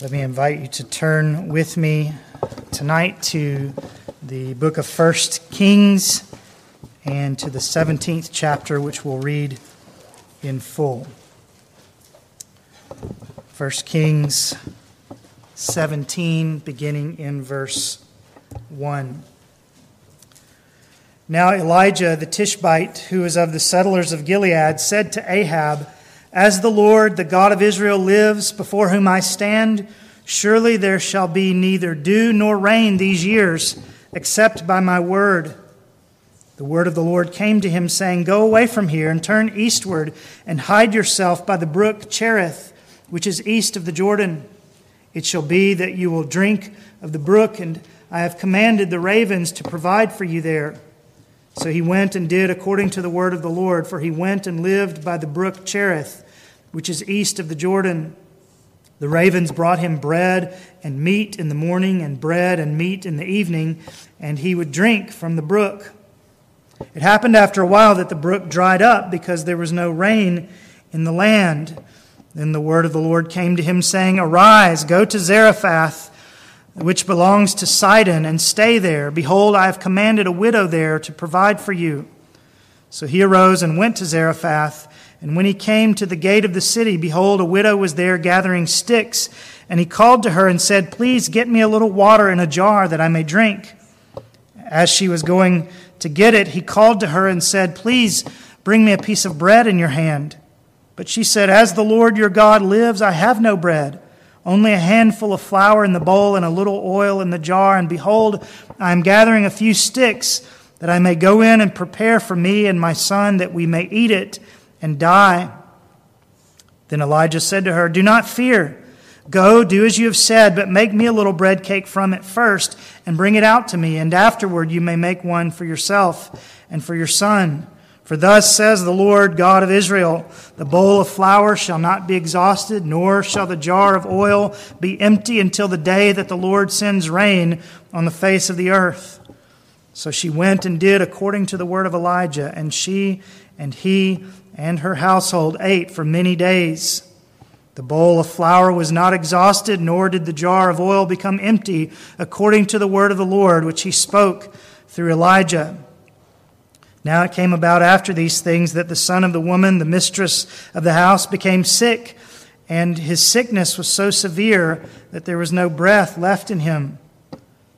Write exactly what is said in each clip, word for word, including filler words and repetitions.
Let me invite you to turn with me tonight to the book of First Kings and to the seventeenth chapter, which we'll read in full. First Kings seventeen, beginning in verse one. Now Elijah the Tishbite, who is of the settlers of Gilead, said to Ahab, "As the Lord, the God of Israel, lives, before whom I stand, surely there shall be neither dew nor rain these years, except by my word." The word of the Lord came to him, saying, "Go away from here and turn eastward and hide yourself by the brook Cherith, which is east of the Jordan. It shall be that you will drink of the brook, and I have commanded the ravens to provide for you there." So he went and did according to the word of the Lord, for he went and lived by the brook Cherith, which is east of the Jordan. The ravens brought him bread and meat in the morning, and bread and meat in the evening, and he would drink from the brook. It happened after a while that the brook dried up, because there was no rain in the land. Then the word of the Lord came to him, saying, "Arise, go to Zarephath, which belongs to Sidon, and stay there. Behold, I have commanded a widow there to provide for you." So he arose and went to Zarephath, and when he came to the gate of the city, behold, a widow was there gathering sticks, and he called to her and said, "Please get me a little water in a jar that I may drink." As she was going to get it, he called to her and said, "Please bring me a piece of bread in your hand." But she said, "As the Lord your God lives, I have no bread, only a handful of flour in the bowl and a little oil in the jar. And behold, I am gathering a few sticks that I may go in and prepare for me and my son that we may eat it and die." Then Elijah said to her, "Do not fear. Go, do as you have said, but make me a little bread cake from it first and bring it out to me. And afterward you may make one for yourself and for your son. For thus says the Lord God of Israel, the bowl of flour shall not be exhausted, nor shall the jar of oil be empty until the day that the Lord sends rain on the face of the earth." So she went and did according to the word of Elijah, and she and he and her household ate for many days. The bowl of flour was not exhausted, nor did the jar of oil become empty, according to the word of the Lord, which he spoke through Elijah. Now it came about after these things that the son of the woman, the mistress of the house, became sick, and his sickness was so severe that there was no breath left in him.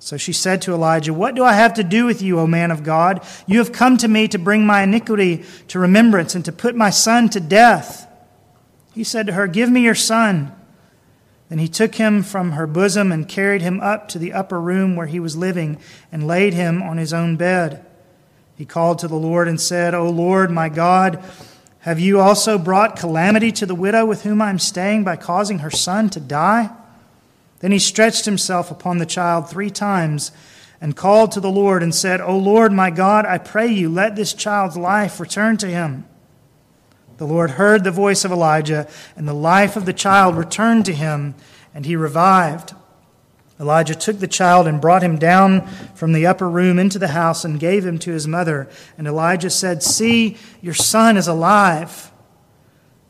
So she said to Elijah, "What do I have to do with you, O man of God? You have come to me to bring my iniquity to remembrance and to put my son to death." He said to her, "Give me your son." Then he took him from her bosom and carried him up to the upper room where he was living and laid him on his own bed. He called to the Lord and said, "O Lord, my God, have you also brought calamity to the widow with whom I am staying by causing her son to die?" Then he stretched himself upon the child three times and called to the Lord and said, "O Lord, my God, I pray you, let this child's life return to him." The Lord heard the voice of Elijah, and the life of the child returned to him, and he revived. Elijah took the child and brought him down from the upper room into the house and gave him to his mother. And Elijah said, "See, your son is alive."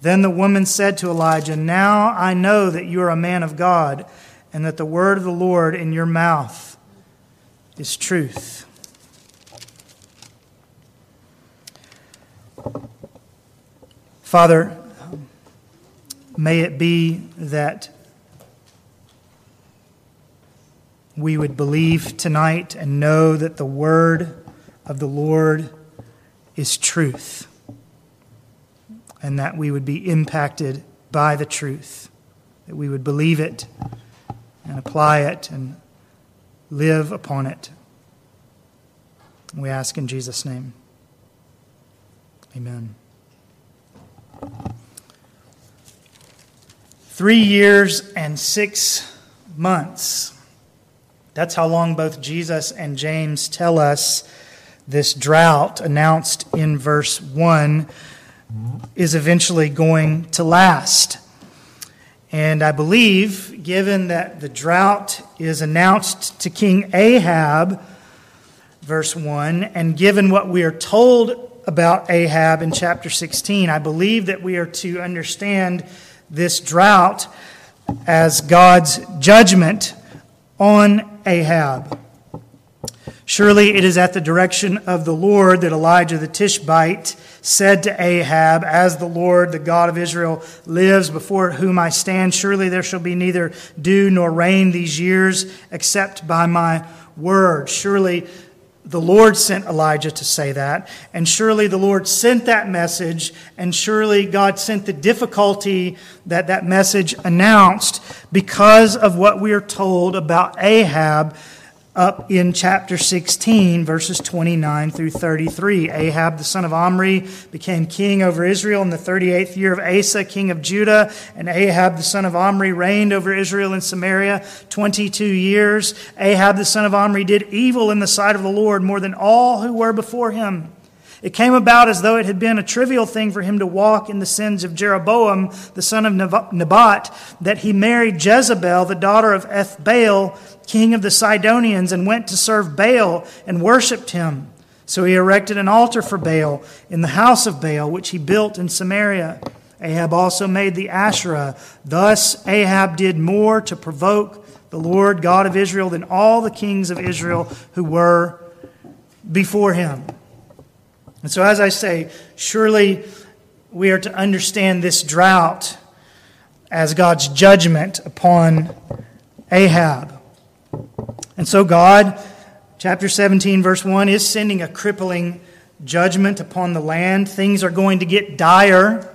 Then the woman said to Elijah, "Now I know that you are a man of God, and that the word of the Lord in your mouth is truth." Father, may it be that we would believe tonight and know that the word of the Lord is truth, and that we would be impacted by the truth, that we would believe it and apply it and live upon it. We ask in Jesus' name. Amen. Three years and six months. That's how long both Jesus and James tell us this drought announced in verse one is eventually going to last. And I believe, given that the drought is announced to King Ahab, verse one, and given what we are told about Ahab in chapter sixteen, I believe that we are to understand this drought as God's judgment on Ahab. Surely it is at the direction of the Lord that Elijah the Tishbite said to Ahab, "As the Lord, the God of Israel, lives before whom I stand, surely there shall be neither dew nor rain these years except by my word." Surely the Lord sent Elijah to say that, and surely the Lord sent that message, and surely God sent the difficulty that that message announced because of what we are told about Ahab up in chapter sixteen, verses twenty-nine through thirty-three. Ahab, the son of Omri, became king over Israel in the thirty-eighth year of Asa, king of Judah. And Ahab, the son of Omri, reigned over Israel in Samaria twenty-two years. Ahab, the son of Omri, did evil in the sight of the Lord more than all who were before him. It came about as though it had been a trivial thing for him to walk in the sins of Jeroboam, the son of Nebat, that he married Jezebel, the daughter of Ethbaal, king of the Sidonians, and went to serve Baal and worshipped him. So he erected an altar for Baal in the house of Baal, which he built in Samaria. Ahab also made the Asherah. Thus Ahab did more to provoke the Lord God of Israel than all the kings of Israel who were before him. And so, as I say, surely we are to understand this drought as God's judgment upon Ahab. And so God, chapter seventeen, verse one, is sending a crippling judgment upon the land. Things are going to get dire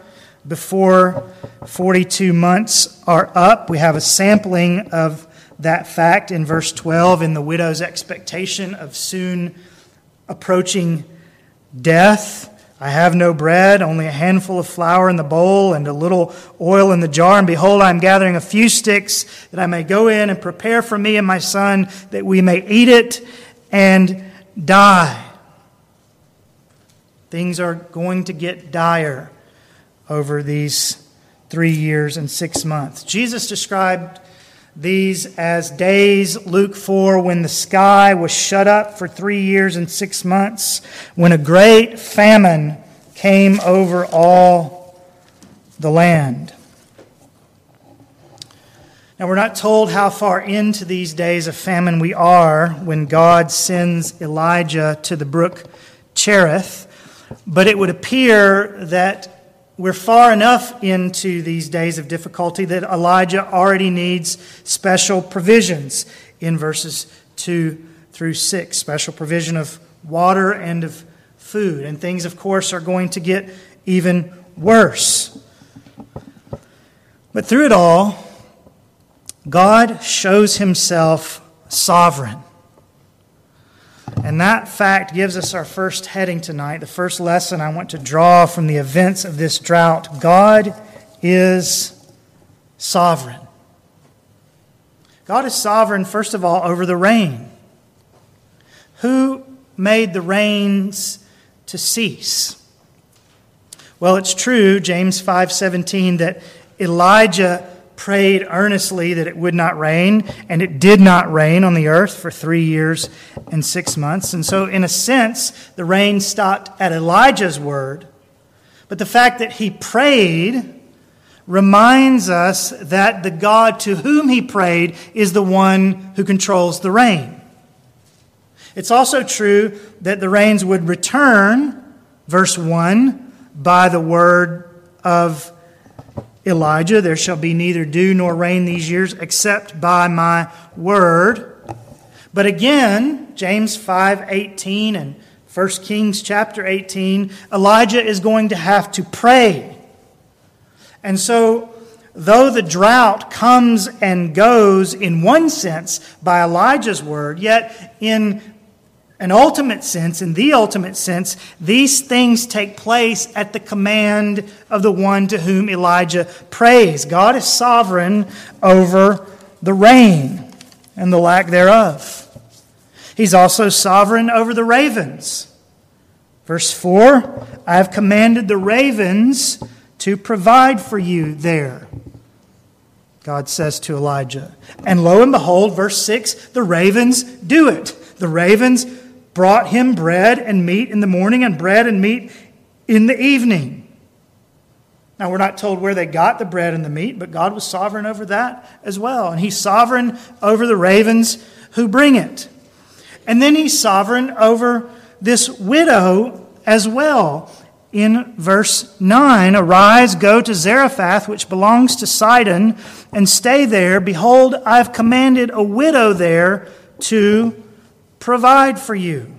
before forty-two months are up. We have a sampling of that fact in verse twelve, in the widow's expectation of soon approaching death. "I have no bread, only a handful of flour in the bowl and a little oil in the jar. And behold, I am gathering a few sticks that I may go in and prepare for me and my son, that we may eat it and die." Things are going to get dire over these three years and six months. Jesus described these as days, Luke four, when the sky was shut up for three years and six months, when a great famine came over all the land. Now, we're not told how far into these days of famine we are when God sends Elijah to the brook Cherith, but it would appear that we're far enough into these days of difficulty that Elijah already needs special provisions in verses two through six. Special provision of water and of food. And things, of course, are going to get even worse. But through it all, God shows himself sovereign. And that fact gives us our first heading tonight, the first lesson I want to draw from the events of this drought. God is sovereign. God is sovereign, first of all, over the rain. Who made the rains to cease? Well, it's true, James five seventeen, that Elijah prayed earnestly that it would not rain, and it did not rain on the earth for three years and six months. And so, in a sense, the rain stopped at Elijah's word. But the fact that he prayed reminds us that the God to whom he prayed is the one who controls the rain. It's also true that the rains would return, verse one, by the word of Elijah. "There shall be neither dew nor rain these years except by my word." But again, James five eighteen and First Kings chapter eighteen, Elijah is going to have to pray. And so, though the drought comes and goes in one sense by Elijah's word, yet in an ultimate sense, in the ultimate sense, these things take place at the command of the one to whom Elijah prays. God is sovereign over the rain and the lack thereof. He's also sovereign over the ravens. Verse four, "I have commanded the ravens to provide for you there," God says to Elijah. And lo and behold, verse six, the ravens do it. The ravens brought him bread and meat in the morning and bread and meat in the evening. Now, we're not told where they got the bread and the meat, but God was sovereign over that as well. And he's sovereign over the ravens who bring it. And then he's sovereign over this widow as well. In verse nine, arise, go to Zarephath, which belongs to Sidon, and stay there. Behold, I have commanded a widow there to provide for you.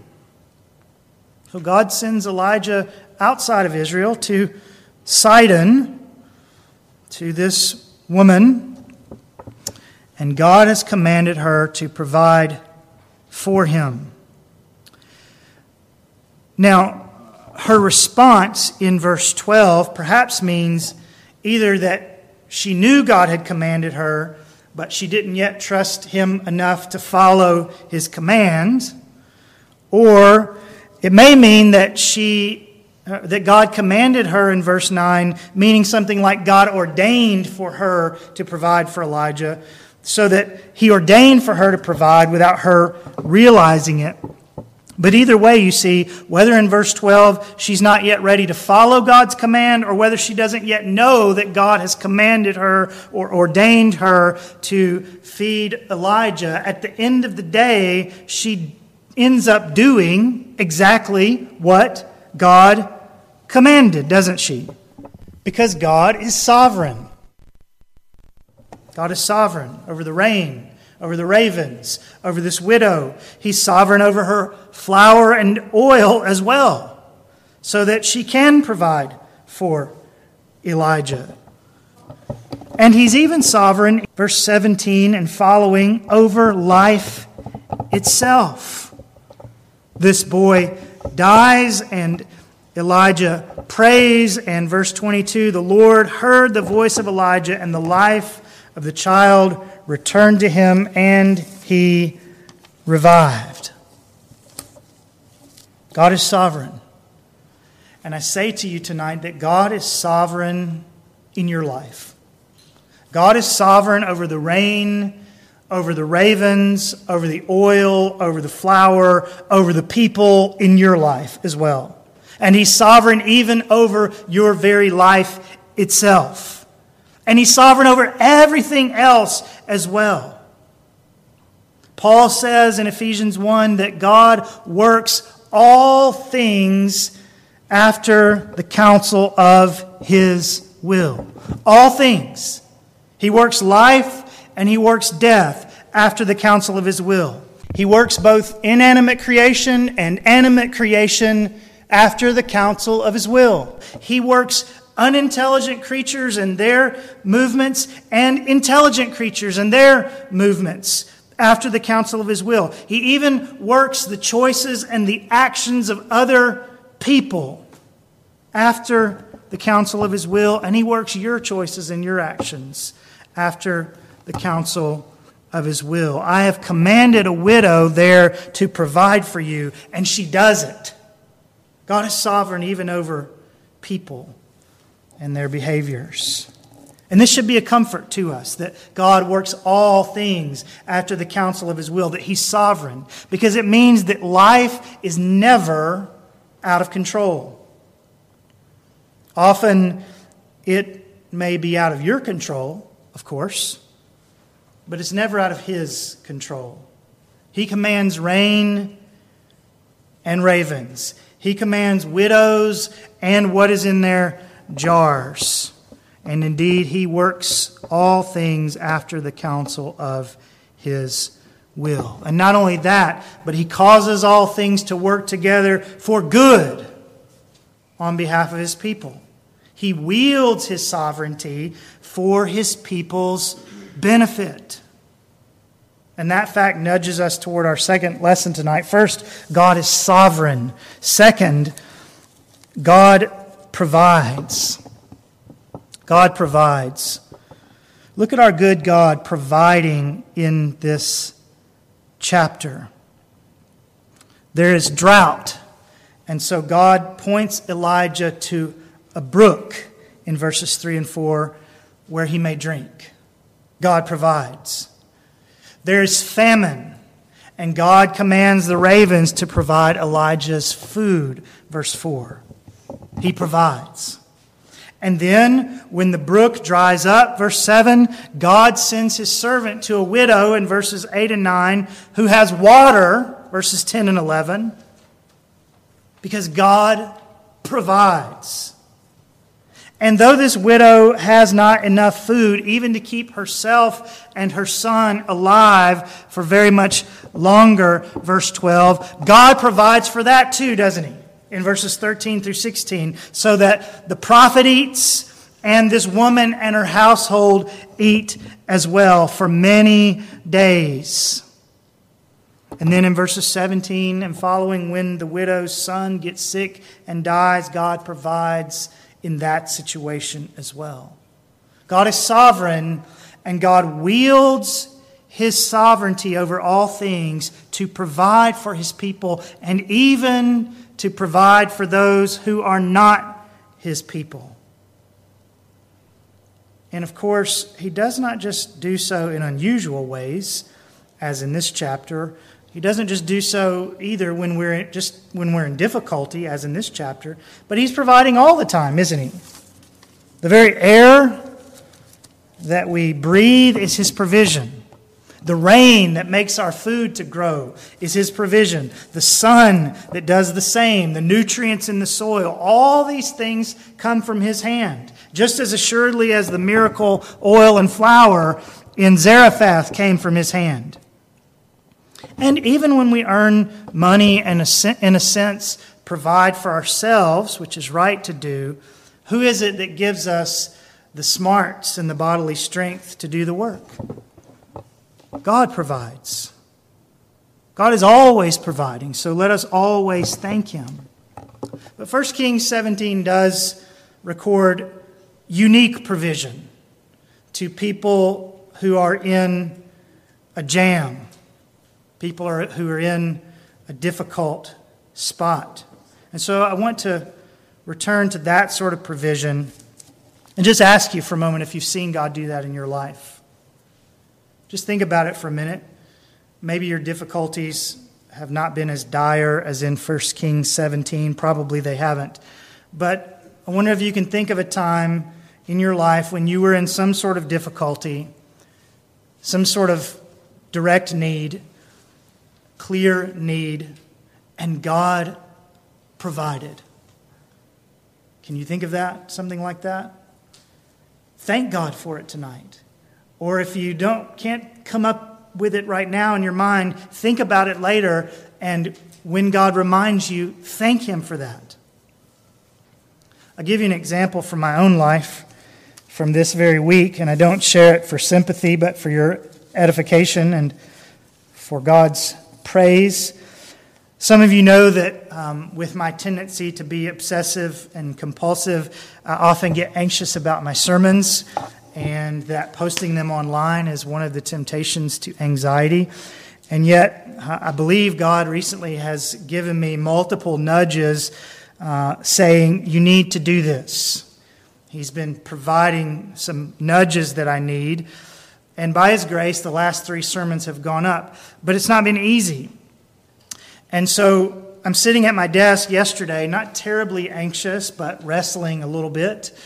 So God sends Elijah outside of Israel to Sidon, to this woman, and God has commanded her to provide for him. Now, her response in verse twelve perhaps means either that she knew God had commanded her, but she didn't yet trust him enough to follow his command, or it may mean that she that God commanded her in verse nine, meaning something like God ordained for her to provide for Elijah, so that he ordained for her to provide without her realizing it. But either way, you see, whether in verse twelve she's not yet ready to follow God's command, or whether she doesn't yet know that God has commanded her or ordained her to feed Elijah, at the end of the day, she ends up doing exactly what God commanded, doesn't she? Because God is sovereign. God is sovereign over the rain, over the ravens, over this widow. He's sovereign over her flour and oil as well, so that she can provide for Elijah. And he's even sovereign, verse seventeen and following, over life itself. This boy dies, and Elijah prays, and verse twenty-two, the Lord heard the voice of Elijah, and the life of the child returned to him, and he revived. God is sovereign. And I say to you tonight that God is sovereign in your life. God is sovereign over the rain, over the ravens, over the oil, over the flour, over the people in your life as well. And he's sovereign even over your very life itself. And he's sovereign over everything else as well. Paul says in Ephesians one that God works all things after the counsel of his will. All things. He works life, and he works death after the counsel of his will. He works both inanimate creation and animate creation after the counsel of his will. He works unintelligent creatures and their movements and intelligent creatures and their movements after the counsel of his will. He even works the choices and the actions of other people after the counsel of his will, and he works your choices and your actions after the counsel of his will. I have commanded a widow there to provide for you, and she does it. God is sovereign even over people and their behaviors. And this should be a comfort to us, that God works all things after the counsel of his will, that he's sovereign, because it means that life is never out of control. Often it may be out of your control, of course, but it's never out of his control. He commands rain and ravens. He commands widows and what is in their jars. And indeed, he works all things after the counsel of his will. And not only that, but he causes all things to work together for good on behalf of his people. He wields his sovereignty for his people's benefit. And that fact nudges us toward our second lesson tonight. First, God is sovereign. Second, God provides. God provides. Look at our good God providing in this chapter. There is drought, and so God points Elijah to a brook in verses three and four where he may drink. God provides. There is famine, and God commands the ravens to provide Elijah's food, verse four. He provides. And then when the brook dries up, verse seven, God sends his servant to a widow in verses eight and nine who has water, verses ten and eleven, because God provides. And though this widow has not enough food even to keep herself and her son alive for very much longer, verse twelve, God provides for that too, doesn't he? In verses thirteen through sixteen, so that the prophet eats and this woman and her household eat as well for many days. And then in verses seventeen and following, when the widow's son gets sick and dies, God provides in that situation as well. God is sovereign, and God wields his sovereignty over all things to provide for his people and even to provide for those who are not his people. And of course, he does not just do so in unusual ways, as in this chapter. He doesn't just do so either when we're just when we're in difficulty, as in this chapter, but he's providing all the time, isn't he? The very air that we breathe is his provision. The rain that makes our food to grow is his provision. The sun that does the same, the nutrients in the soil, all these things come from his hand. Just as assuredly as the miracle oil and flour in Zarephath came from his hand. And even when we earn money and, in a sense, provide for ourselves, which is right to do, who is it that gives us the smarts and the bodily strength to do the work? God provides. God is always providing, so let us always thank him. But First Kings seventeen does record unique provision to people who are in a jam. People are, who are in a difficult spot. And so I want to return to that sort of provision and just ask you for a moment if you've seen God do that in your life. Just think about it for a minute. Maybe your difficulties have not been as dire as in First Kings seventeen. Probably they haven't. But I wonder if you can think of a time in your life when you were in some sort of difficulty, some sort of direct need, clear need, and God provided. Can you think of that, something like that? Thank God for it tonight. Or if you don't can't come up with it right now in your mind, think about it later, and when God reminds you, thank him for that. I'll give you an example from my own life from this very week, and I don't share it for sympathy, but for your edification and for God's praise. Some of you know that um, with my tendency to be obsessive and compulsive, I often get anxious about my sermons, and that posting them online is one of the temptations to anxiety. And yet, I believe God recently has given me multiple nudges uh, saying, you need to do this. He's been providing some nudges that I need. And by his grace, the last three sermons have gone up. But it's not been easy. And so I'm sitting at my desk yesterday, not terribly anxious, but wrestling a little bit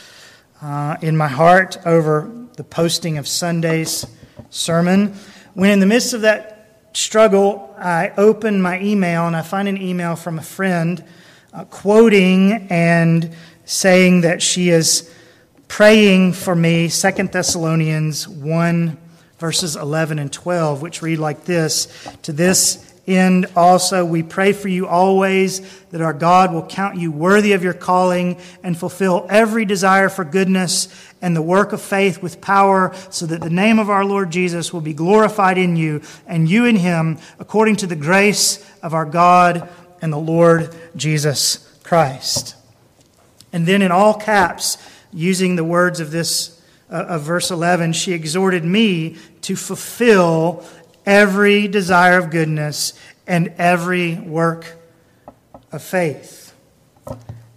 uh, in my heart over the posting of Sunday's sermon. When in the midst of that struggle, I open my email and I find an email from a friend uh, quoting and saying that she is praying for me, Second Thessalonians one, verses eleven and twelve, which read like this: to this end also we pray for you always, that our God will count you worthy of your calling and fulfill every desire for goodness and the work of faith with power, so that the name of our Lord Jesus will be glorified in you and you in him, according to the grace of our God and the Lord Jesus Christ. And then in all caps, using the words of this uh, of verse eleven, she exhorted me to fulfill every desire of goodness and every work of faith.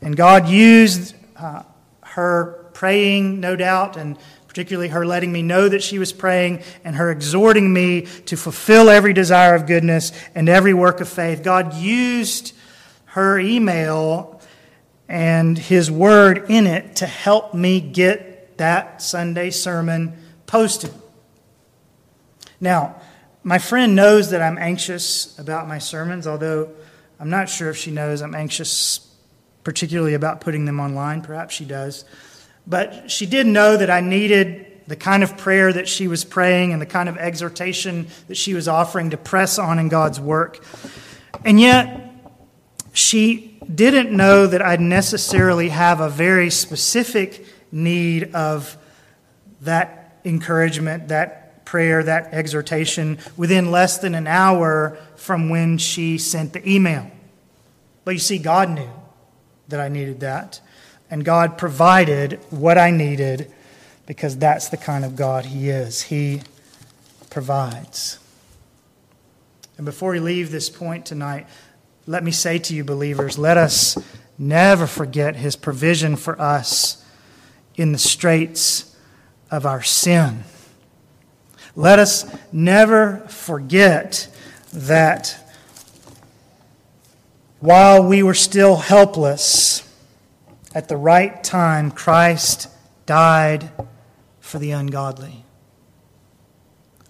And God used uh, her praying, no doubt, and particularly her letting me know that she was praying and her exhorting me to fulfill every desire of goodness and every work of faith. God used her email and his word in it to help me get that Sunday sermon posted. Now, my friend knows that I'm anxious about my sermons, although I'm not sure if she knows I'm anxious particularly about putting them online. Perhaps she does. But she did know that I needed the kind of prayer that she was praying and the kind of exhortation that she was offering to press on in God's work. And yet, she didn't know that I'd necessarily have a very specific need of that encouragement, that prayer, that exhortation within less than an hour from when she sent the email. But you see, God knew that I needed that, and God provided what I needed, because that's the kind of God He is. He provides. And before we leave this point tonight, let me say to you, believers, let us never forget His provision for us in the straits of our sin. Let us never forget that while we were still helpless, at the right time, Christ died for the ungodly.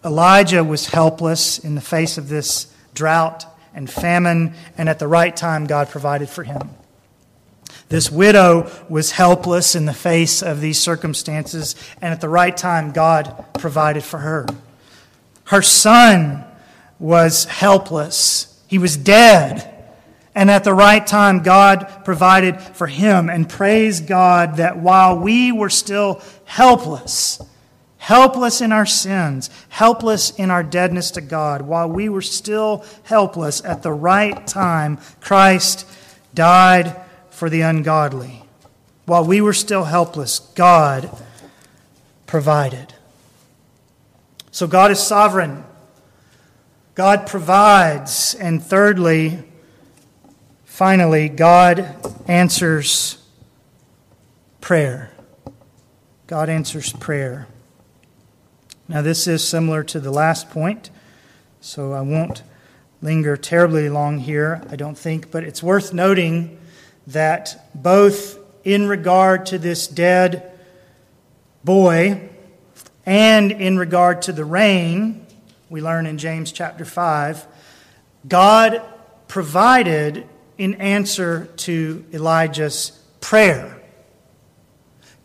Elijah was helpless in the face of this drought and famine, and at the right time, God provided for him. This widow was helpless in the face of these circumstances, and at the right time, God provided for her. Her son was helpless. He was dead. And at the right time, God provided for him. And praise God that while we were still helpless, helpless in our sins, helpless in our deadness to God, while we were still helpless, at the right time, Christ died for the ungodly. While we were still helpless, God provided. So God is sovereign. God provides. And thirdly, finally, God answers prayer. God answers prayer. Now, this is similar to the last point, so I won't linger terribly long here, I don't think, but it's worth noting that both in regard to this dead boy and in regard to the rain, we learn in James chapter five, God provided in answer to Elijah's prayer.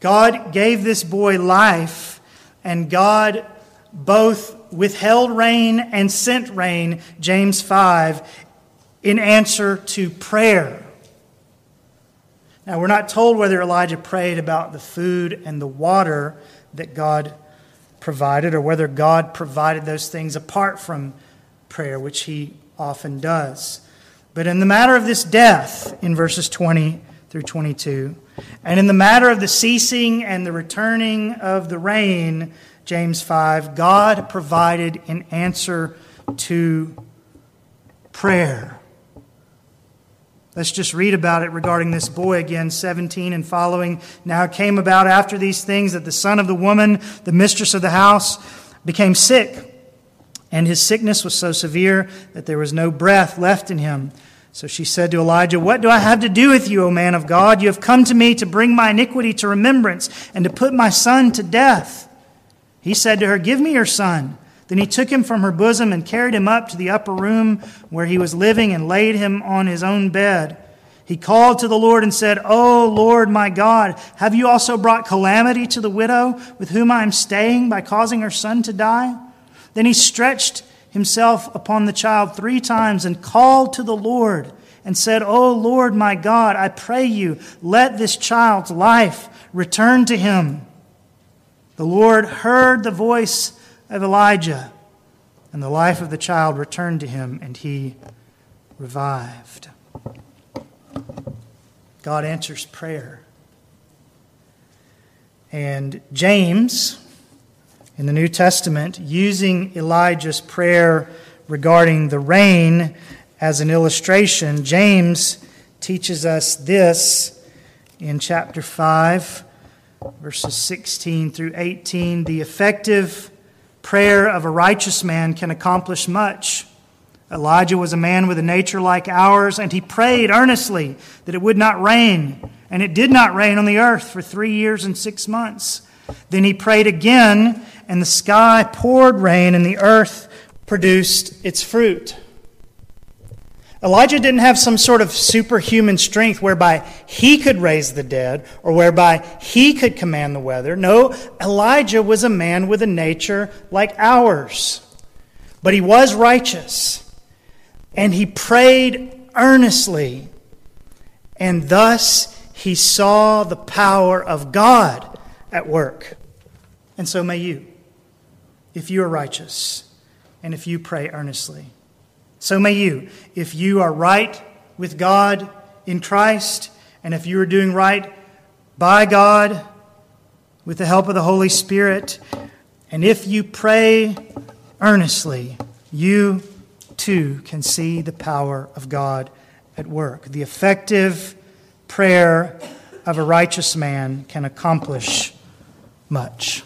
God gave this boy life, and God both withheld rain and sent rain, James five, in answer to prayer. Now, we're not told whether Elijah prayed about the food and the water that God provided, or whether God provided those things apart from prayer, which He often does. But in the matter of this death, in verses twenty through twenty-two, and in the matter of the ceasing and the returning of the rain, James five, God provided an answer to prayer. Let's just read about it regarding this boy again, seventeen and following. Now it came about after these things that the son of the woman, the mistress of the house, became sick, and his sickness was so severe that there was no breath left in him. So she said to Elijah, "What do I have to do with you, O man of God? You have come to me to bring my iniquity to remembrance and to put my son to death." He said to her, "Give me your son." Then he took him from her bosom and carried him up to the upper room where he was living and laid him on his own bed. He called to the Lord and said, "O Lord my God, have you also brought calamity to the widow with whom I am staying by causing her son to die?" Then he stretched himself upon the child three times and called to the Lord and said, "O Lord my God, I pray you, let this child's life return to him." The Lord heard the voice of Elijah, and the life of the child returned to him, and he revived. God answers prayer. And James, in the New Testament, using Elijah's prayer regarding the rain as an illustration, James teaches us this in chapter five, verses sixteen through eighteen. The effective prayer of a righteous man can accomplish much. Elijah was a man with a nature like ours, and he prayed earnestly that it would not rain. and it did not rain on the earth for three years and six months. Then he prayed again, and the sky poured rain, and the earth produced its fruit. Elijah didn't have some sort of superhuman strength whereby he could raise the dead or whereby he could command the weather. No, Elijah was a man with a nature like ours. But he was righteous, and he prayed earnestly, and thus he saw the power of God at work. And so may you, if you are righteous, and if you pray earnestly. So may you, if you are right with God in Christ, and if you are doing right by God with the help of the Holy Spirit, and if you pray earnestly, you too can see the power of God at work. The effective prayer of a righteous man can accomplish much.